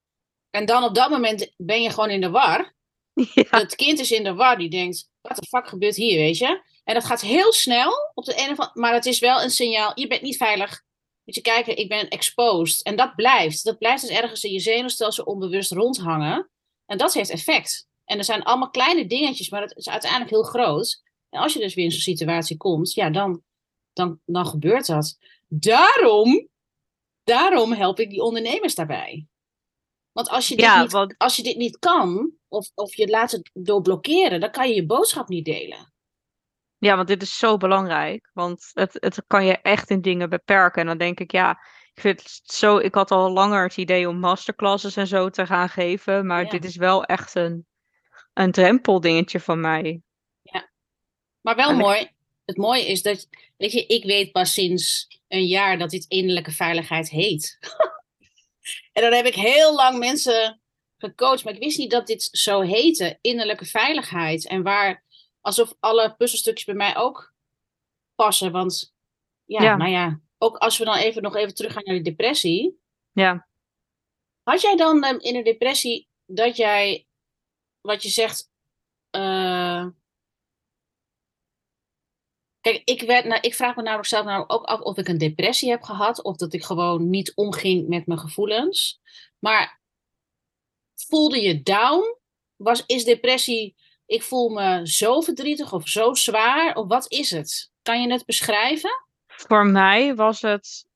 En dan op dat moment ben je gewoon in de war. Ja. Het kind is in de war. Die denkt, wat de fuck gebeurt hier, weet je? En dat gaat heel snel. Op de ene van, maar het is wel een signaal. Je bent niet veilig. Moet je kijken, ik ben exposed. En dat blijft. Dat blijft dus ergens in je zenuwstelsel onbewust rondhangen. En dat heeft effect. En er zijn allemaal kleine dingetjes, maar het is uiteindelijk heel groot. En als je dus weer in zo'n situatie komt, ja, dan gebeurt dat. Daarom help ik die ondernemers daarbij. Want als je dit niet kan, of je laat het doorblokkeren, dan kan je je boodschap niet delen. Ja, want dit is zo belangrijk. Want het kan je echt in dingen beperken. En dan denk ik, ik had al langer het idee om masterclasses en zo te gaan geven. Maar dit is wel echt een drempeldingetje van mij. Ja, maar wel en mooi. Het mooie is dat, weet je, ik weet pas sinds een jaar dat dit innerlijke veiligheid heet. En dan heb ik heel lang mensen gecoacht. Maar ik wist niet dat dit zo heette. Innerlijke veiligheid. En waar alsof alle puzzelstukjes bij mij ook passen. Want ook als we dan nog even teruggaan naar de depressie. Ja. Had jij dan in de depressie dat jij, wat je zegt... Kijk, ik vraag me namelijk zelf ook af of ik een depressie heb gehad. Of dat ik gewoon niet omging met mijn gevoelens. Maar voelde je down? Is depressie, ik voel me zo verdrietig of zo zwaar? Of wat is het? Kan je het beschrijven? Voor mij was het...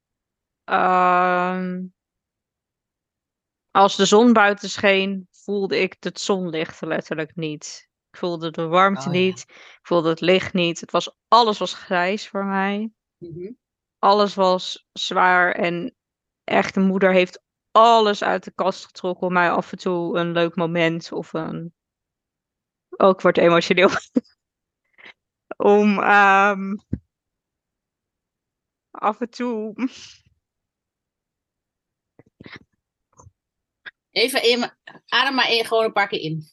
Als de zon buiten scheen, voelde ik het zonlicht letterlijk niet. Ik voelde de warmte niet. Ik voelde het licht niet. Alles was grijs voor mij. Mm-hmm. Alles was zwaar. En echt, de moeder heeft alles uit de kast getrokken om mij af en toe een leuk moment of een... Oh, ik word emotioneel. Om af en toe... Even in, adem maar in, gewoon een paar keer in.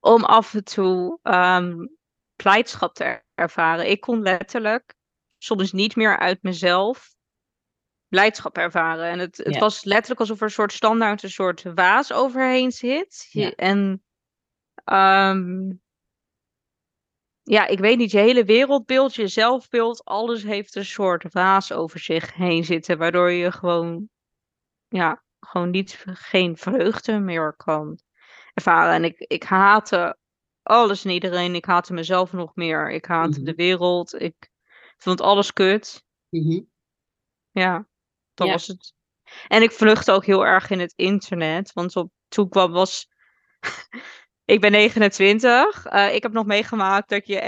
Om af en toe blijdschap te ervaren. Ik kon letterlijk soms niet meer uit mezelf blijdschap ervaren. En het was letterlijk alsof er een soort standaard, een soort waas overheen zit. Ja. En... ja, ik weet niet, je hele wereldbeeld, je zelfbeeld, alles heeft een soort waas over zich heen zitten. Waardoor je gewoon geen vreugde meer kan ervaren. En ik haatte alles en iedereen. Ik haatte mezelf nog meer. Ik haatte de wereld. Ik vond alles kut. Mm-hmm. Ja, dat was het. En ik vluchtte ook heel erg in het internet. Want toen kwam was... Ik ben 29. Ik heb nog meegemaakt dat je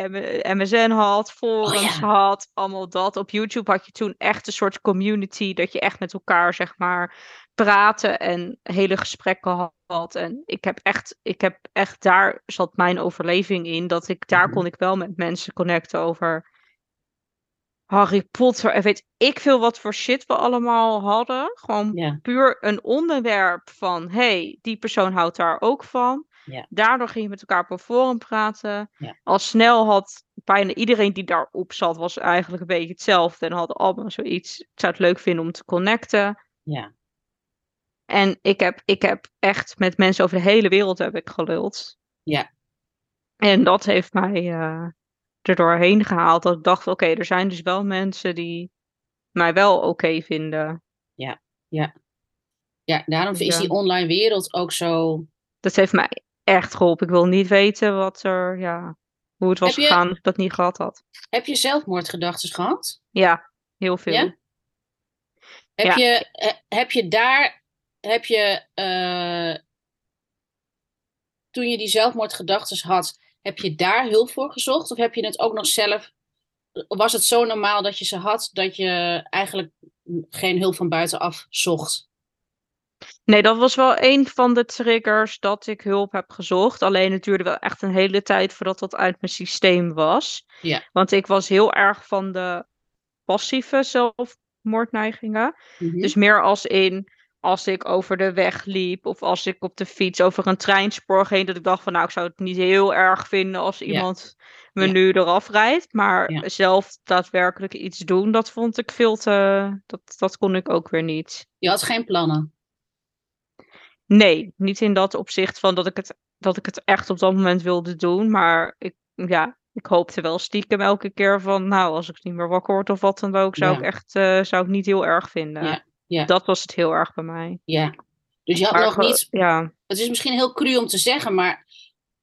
MSN had, forums had, allemaal dat. Op YouTube had je toen echt een soort community, dat je echt met elkaar, zeg maar, praatte en hele gesprekken had. En ik heb echt daar zat mijn overleving in, dat ik daar kon ik wel met mensen connecten over Harry Potter en weet ik veel wat voor shit we allemaal hadden. Gewoon puur een onderwerp van, hey, die persoon houdt daar ook van. Ja. Daardoor ging je met elkaar op een forum praten. Ja. Al snel had bijna iedereen die daarop zat, was eigenlijk een beetje hetzelfde. En hadden allemaal zoiets, ik zou het leuk vinden om te connecten. Ja. En ik heb echt met mensen over de hele wereld geluld. Ja. En dat heeft mij er doorheen gehaald. Dat ik dacht, oké, er zijn dus wel mensen die mij wel oké vinden. Ja, ja. Ja, daarom is die online wereld ook zo... Dat heeft mij echt geholpen. Ik wil niet weten hoe het was gegaan als ik dat niet gehad had. Heb je zelfmoordgedachten gehad? Ja, heel veel. Ja? Toen je die zelfmoordgedachten had, heb je daar hulp voor gezocht? Of heb je het ook nog zelf, was het zo normaal dat je ze had, dat je eigenlijk geen hulp van buitenaf zocht? Nee, dat was wel een van de triggers dat ik hulp heb gezocht. Alleen het duurde wel echt een hele tijd voordat dat uit mijn systeem was. Ja. Want ik was heel erg van de passieve zelfmoordneigingen. Mm-hmm. Dus meer als in, als ik over de weg liep of als ik op de fiets over een treinspoor ging, dat ik dacht van, nou, ik zou het niet heel erg vinden als iemand me nu eraf rijdt. Maar zelf daadwerkelijk iets doen, dat vond ik veel te... Dat kon ik ook weer niet. Je had geen plannen? Nee, niet in dat opzicht van dat ik het echt op dat moment wilde doen. Maar ik hoopte wel stiekem elke keer van, nou, als ik niet meer wakker word of wat dan ook, zou ik niet heel erg vinden. Ja, ja. Dat was het heel erg bij mij. Ja. Dus je had niet... Ja. Het is misschien heel cru om te zeggen, maar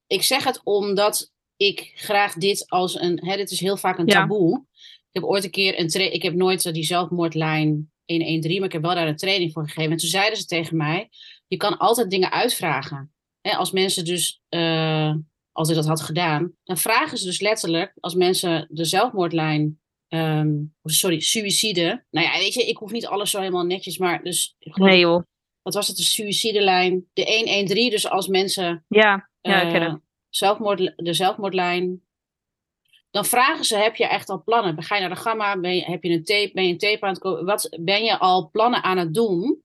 ik zeg het omdat ik graag dit als een... Dit is heel vaak een taboe. Ik heb ooit een keer ik heb nooit die zelfmoordlijn 113, maar ik heb wel daar een training voor gegeven. En toen zeiden ze tegen mij... Je kan altijd dingen uitvragen. He, als mensen dus, als ik dat had gedaan, dan vragen ze dus letterlijk, als mensen de zelfmoordlijn, suïcide. Nou ja, weet je, ik hoef niet alles zo helemaal netjes, maar dus... Nee joh. Wat was het, de suïcidelijn? De 113, dus als mensen... Ja, ik ken het. De zelfmoordlijn. Dan vragen ze, heb je echt al plannen? Ga je naar de gamma? Heb je een tape? Ben je een tape aan het kopen? Wat ben je al plannen aan het doen?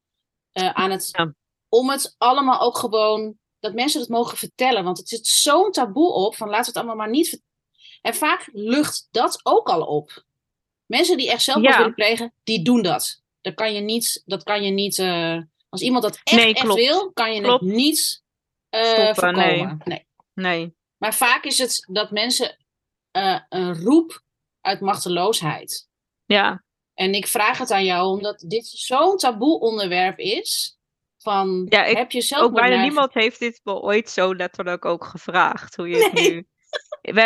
Om het allemaal ook gewoon, dat mensen het mogen vertellen. Want het zit zo'n taboe op, van laten we het allemaal maar niet vertellen. En vaak lucht dat ook al op. Mensen die echt zelfmoord willen plegen, die doen dat. Dat kan je niet als iemand dat echt wil, kan je het niet stoppen, voorkomen. Nee. Maar vaak is het dat mensen een roep uit machteloosheid. Ja. En ik vraag het aan jou, omdat dit zo'n taboe onderwerp is. Van, ja, heb je zelf ook bijna niemand heeft dit wel ooit zo letterlijk ook gevraagd. Hoe je het nu...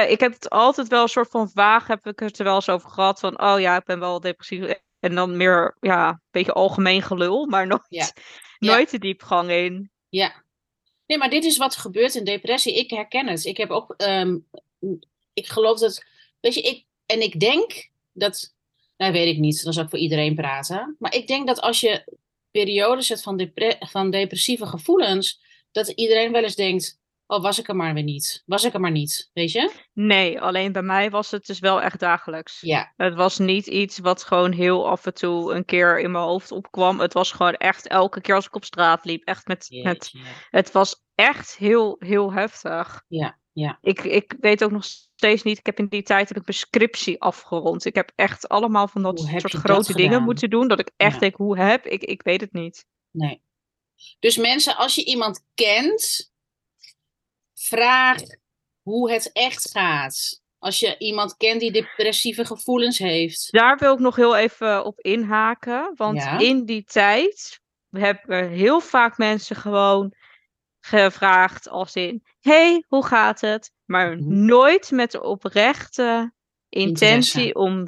Ik heb het altijd wel een soort van vaag, heb ik het er wel eens over gehad. Van, oh ja, ik ben wel depressief. En dan meer, ja, een beetje algemeen gelul. Maar nooit, nooit de diepgang in. Ja. Nee, maar dit is wat er gebeurt in depressie. Ik herken het. Ik heb ook... ik geloof dat... Weet je, ik denk dat... Nou, weet ik niet. Dan zou ik voor iedereen praten. Maar ik denk dat als je periodes hebt van depressieve gevoelens... Dat iedereen wel eens denkt... Oh, was ik er maar weer niet. Was ik er maar niet, weet je? Nee, alleen bij mij was het dus wel echt dagelijks. Ja. Het was niet iets wat gewoon heel af en toe een keer in mijn hoofd opkwam. Het was gewoon echt elke keer als ik op straat liep. Echt het was echt heel, heel heftig. Ja, ja. Ik weet ook nog steeds niet, ik heb in die tijd heb ik mijn scriptie afgerond. Ik heb echt allemaal van dat soort grote dingen moeten doen. Dat ik echt denk, hoe heb ik? Ik weet het niet. Nee. Dus mensen, als je iemand kent... Vraag hoe het echt gaat. Als je iemand kent die depressieve gevoelens heeft. Daar wil ik nog heel even op inhaken. Want in die tijd hebben heel vaak mensen gewoon gevraagd als in... Hey, hoe gaat het? Maar nooit met de oprechte intentie om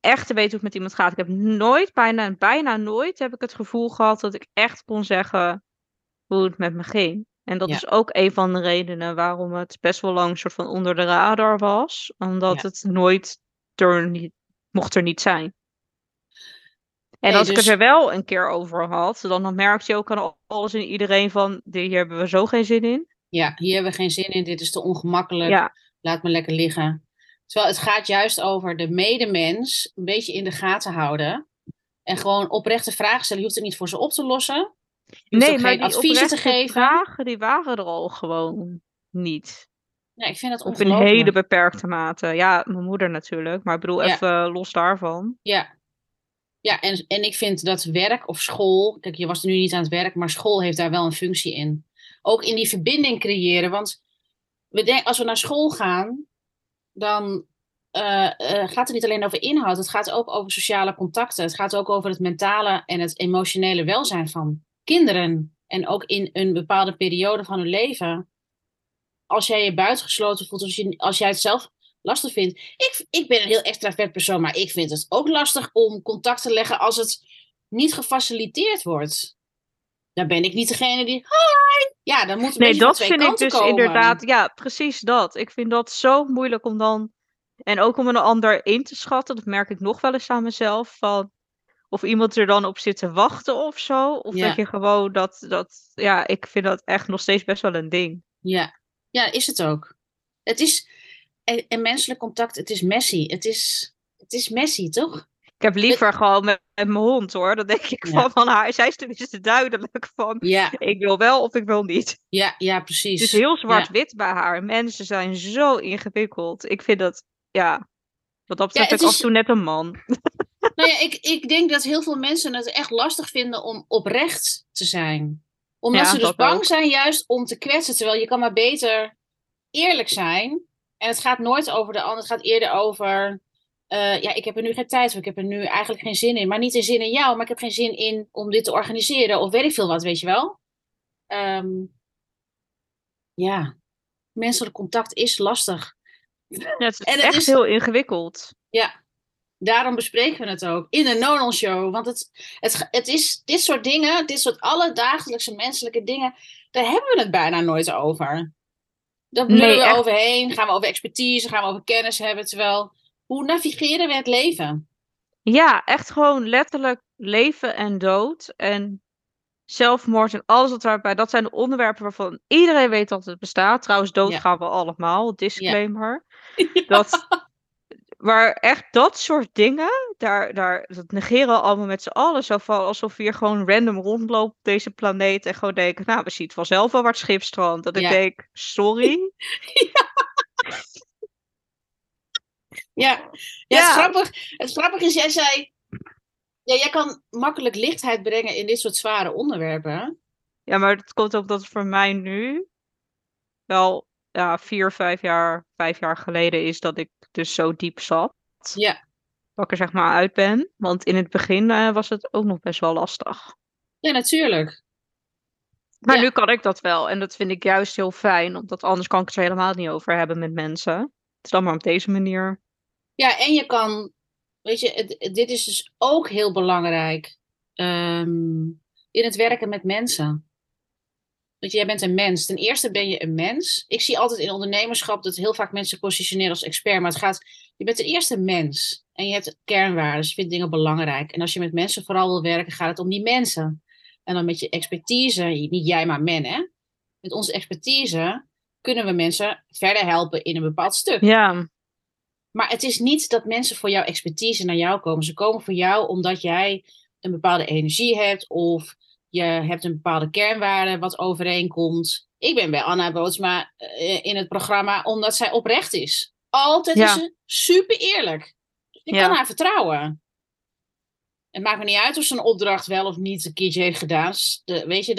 echt te weten hoe het met iemand gaat. Ik heb nooit, bijna nooit heb ik het gevoel gehad dat ik echt kon zeggen hoe het met me ging. En dat is ook een van de redenen waarom het best wel lang soort van onder de radar was. Omdat het nooit mocht er niet zijn. En als ik het er wel een keer over had, dan merkte je ook aan alles en iedereen van, hier hebben we zo geen zin in. Ja, hier hebben we geen zin in, dit is te ongemakkelijk, laat me lekker liggen. Terwijl het gaat juist over de medemens een beetje in de gaten houden. En gewoon oprechte vragen stellen, je hoeft het niet voor ze op te lossen. Nee, maar die adviezen te geven. Vragen, die waren er al gewoon niet. Ja, ik vind dat ongelooflijk. Op een hele beperkte mate. Ja, mijn moeder natuurlijk. Maar ik bedoel, even los daarvan. Ja, ja, en ik vind dat werk of school... Kijk, je was nu niet aan het werk, maar school heeft daar wel een functie in. Ook in die verbinding creëren. Want als we naar school gaan, dan gaat het niet alleen over inhoud. Het gaat ook over sociale contacten. Het gaat ook over het mentale en het emotionele welzijn van kinderen en ook in een bepaalde periode van hun leven. Als jij je buitengesloten voelt, als jij het zelf lastig vindt. Ik ben een heel extravert persoon, maar ik vind het ook lastig om contact te leggen als het niet gefaciliteerd wordt. Dan ben ik niet degene die... Hi! Ja, dan moet een beetje van twee kanten komen. Nee, dat vind ik dus inderdaad... Ja, precies dat. Ik vind dat zo moeilijk om dan... En ook om een ander in te schatten. Dat merk ik nog wel eens aan mezelf. Van... Of iemand er dan op zit te wachten of zo. Of dat je gewoon dat... Ja, ik vind dat echt nog steeds best wel een ding. Ja, ja, is het ook. Het is... En menselijk contact, het is messy. Het is messy, toch? Ik heb liever gewoon met mijn hond, hoor. Dan denk ik van haar. Zij is tenminste duidelijk van... Ja. Ik wil wel of ik wil niet. Ja, ja, precies. Het is heel zwart-wit bij haar. Mensen zijn zo ingewikkeld. Ik vind dat... Ja, wat dat betreft ik af en toe net een man. Nou ja, ik denk dat heel veel mensen het echt lastig vinden om oprecht te zijn. Omdat ze dus bang zijn juist om te kwetsen. Terwijl je kan maar beter eerlijk zijn. En het gaat nooit over de ander. Het gaat eerder over... ik heb er nu geen tijd voor. Ik heb er nu eigenlijk geen zin in. Maar niet in zin in jou. Maar ik heb geen zin in om dit te organiseren. Of weet ik veel wat, weet je wel. Menselijk contact is lastig. Ja, het is echt heel ingewikkeld. Ja. Daarom bespreken we het ook in de Nonon Show. Want het is dit soort dingen, dit soort alledaagse menselijke dingen, daar hebben we het bijna nooit over. Daar bluwen we overheen, gaan we over expertise, gaan we over kennis hebben. Terwijl, hoe navigeren we het leven? Ja, echt gewoon letterlijk leven en dood en zelfmoord en alles wat daarbij. Dat zijn de onderwerpen waarvan iedereen weet dat het bestaat. Trouwens, dood gaan we allemaal, disclaimer. Ja. Dat... Maar echt dat soort dingen, dat negeren we allemaal met z'n allen. Zo van alsof we hier gewoon random rondlopen op deze planeet. En gewoon denken, nou, we zien het vanzelf wel waar het schip strandt. Dat ik denk, sorry. Het grappige is, jij zei... Ja, jij kan makkelijk lichtheid brengen in dit soort zware onderwerpen. Ja, maar het komt ook dat het voor mij nu wel... Ja, 4, 5 jaar geleden is dat ik dus zo diep zat. Ja. dat ik er zeg maar uit ben. Want in het begin was het ook nog best wel lastig. Ja, natuurlijk. Maar nu kan ik dat wel. En dat vind ik juist heel fijn. Omdat anders kan ik het er helemaal niet over hebben met mensen. Het is dan maar op deze manier. Ja, en je kan... Weet je, dit is dus ook heel belangrijk. In het werken met mensen. Want jij bent een mens. Ten eerste ben je een mens. Ik zie altijd in ondernemerschap dat heel vaak mensen positioneren als expert. Maar het gaat... Je bent ten eerste een mens. En je hebt kernwaarden. Je vindt dingen belangrijk. En als je met mensen vooral wil werken, gaat het om die mensen. En dan met je expertise, niet jij maar men hè. Met onze expertise kunnen we mensen verder helpen in een bepaald stuk. Ja. Maar het is niet dat mensen voor jouw expertise naar jou komen. Ze komen voor jou omdat jij een bepaalde energie hebt. Of je hebt een bepaalde kernwaarde wat overeenkomt. Ik ben bij Anna Bootsma in het programma omdat zij oprecht is. Altijd is ze super eerlijk. Ik kan haar vertrouwen. Het maakt me niet uit of ze een opdracht wel of niet een keertje heeft gedaan. Weet je,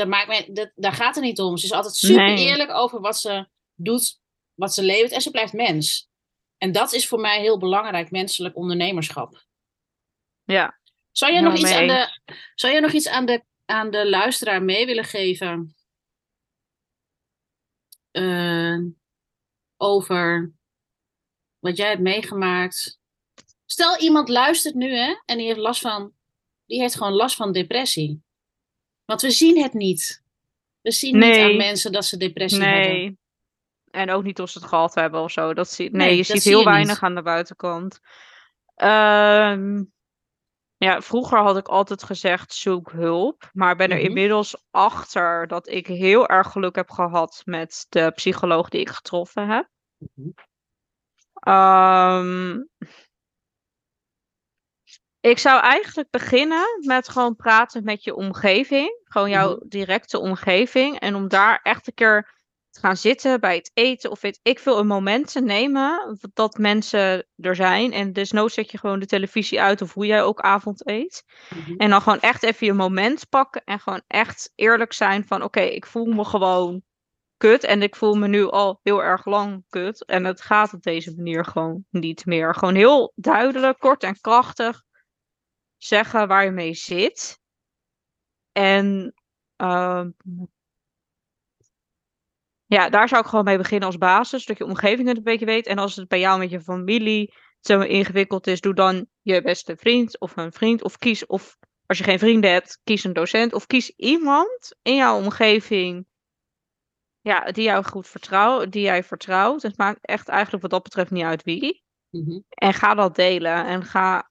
daar gaat het niet om. Ze is altijd super eerlijk over wat ze doet, wat ze levert. En ze blijft mens. En dat is voor mij heel belangrijk, menselijk ondernemerschap. Ja. Zou jij nog iets aan de luisteraar mee willen geven? Over wat jij hebt meegemaakt. Stel, iemand luistert nu hè, en die heeft gewoon last van depressie. Want we zien het niet. We zien niet aan mensen dat ze depressie hebben. En ook niet of ze het gehad hebben of zo. Je ziet heel weinig aan de buitenkant. Vroeger had ik altijd gezegd, zoek hulp. Maar ben er inmiddels achter dat ik heel erg geluk heb gehad met de psycholoog die ik getroffen heb. Ik zou eigenlijk beginnen met gewoon praten met je omgeving. Gewoon jouw directe omgeving. En om daar echt een keer te gaan zitten bij het eten. Of weet ik veel, een moment te nemen dat mensen er zijn. En desnoods zet je gewoon de televisie uit of hoe jij ook avond eet. En dan gewoon echt even je moment pakken. En gewoon echt eerlijk zijn van oké, ik voel me gewoon kut. En ik voel me nu al heel erg lang kut. En het gaat op deze manier gewoon niet meer. Gewoon heel duidelijk, kort en krachtig. Zeggen waar je mee zit. En daar zou ik gewoon mee beginnen als basis. Zodat je omgeving het een beetje weet. En als het bij jou met je familie zo ingewikkeld is. Doe dan je beste vriend of een vriend. Of kies, of als je geen vrienden hebt, kies een docent. Of kies iemand in jouw omgeving. Ja, die jou goed vertrouwt. Die jij vertrouwt. Het maakt echt eigenlijk wat dat betreft niet uit wie. En ga dat delen. En ga...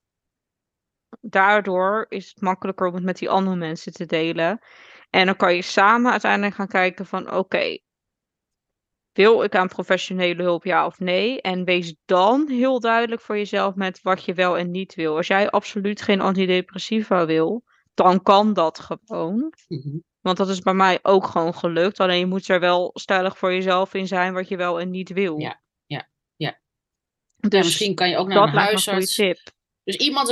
Daardoor is het makkelijker om het met die andere mensen te delen. En dan kan je samen uiteindelijk gaan kijken van oké, wil ik aan professionele hulp ja of nee? En wees dan heel duidelijk voor jezelf met wat je wel en niet wil. Als jij absoluut geen antidepressiva wil, dan kan dat gewoon. Want dat is bij mij ook gewoon gelukt. Alleen je moet er wel stellig voor jezelf in zijn wat je wel en niet wil. Ja. Dus ja, misschien kan je ook naar een huisarts. Dus iemand,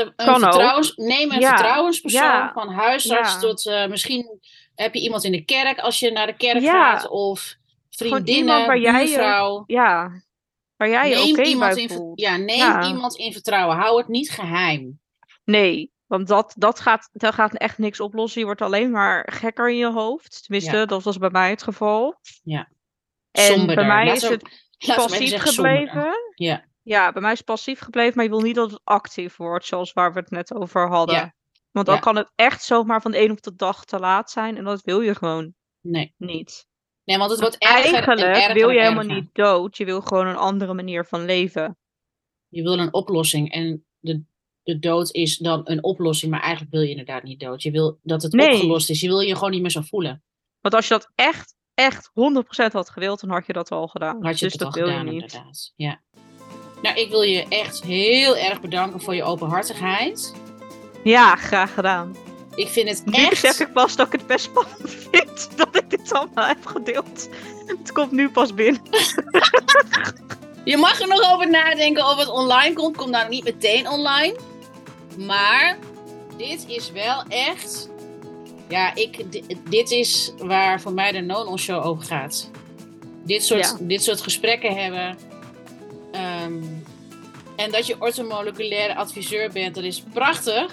neem een vertrouwenspersoon van huisarts tot misschien heb je iemand in de kerk als je naar de kerk gaat of vriendinnen, buurvrouw. Waar jij je oké bij voelt. Neem iemand in vertrouwen. Hou het niet geheim. Nee, want dat gaat echt niks oplossen. Je wordt alleen maar gekker in je hoofd. Tenminste, dat was bij mij het geval. Ja. En somberder. Bij mij is het passief gebleven. Somberder. Ja. Ja, bij mij is het passief gebleven, maar je wil niet dat het actief wordt, zoals waar we het net over hadden. Ja. Want dan kan het echt zomaar van de een op de dag te laat zijn en dat wil je gewoon niet. Nee, want het wordt erger eigenlijk en erger wil je helemaal niet dood, je wil gewoon een andere manier van leven. Je wil een oplossing en de dood is dan een oplossing, maar eigenlijk wil je inderdaad niet dood. Je wil dat het opgelost is, je wil je gewoon niet meer zo voelen. Want als je dat echt 100% had gewild, dan had je dat al gedaan. Had je dus dat al wil gedaan, je niet. Inderdaad, ja. Nou, ik wil je echt heel erg bedanken voor je openhartigheid. Ja, graag gedaan. Ik vind het echt... Nu zeg ik pas dat ik het best spannend vind dat ik dit allemaal heb gedeeld. Het komt nu pas binnen. Je mag er nog over nadenken of het online komt. Komt nou niet meteen online. Maar dit is wel echt... Ja, dit is waar voor mij de Nonon Show over gaat. Dit soort gesprekken hebben... En dat je orthomoleculair adviseur bent, dat is prachtig.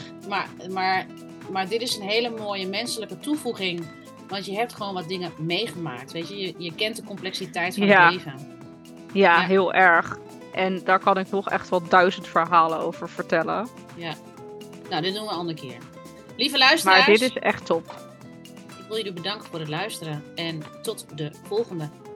Maar dit is een hele mooie menselijke toevoeging. Want je hebt gewoon wat dingen meegemaakt. Weet je? Je kent de complexiteit van het leven. Ja, ja, heel erg. En daar kan ik nog echt wel 1000 verhalen over vertellen. Ja. Nou, dit doen we een andere keer. Lieve luisteraars. Maar dit is echt top. Ik wil jullie bedanken voor het luisteren. En tot de volgende.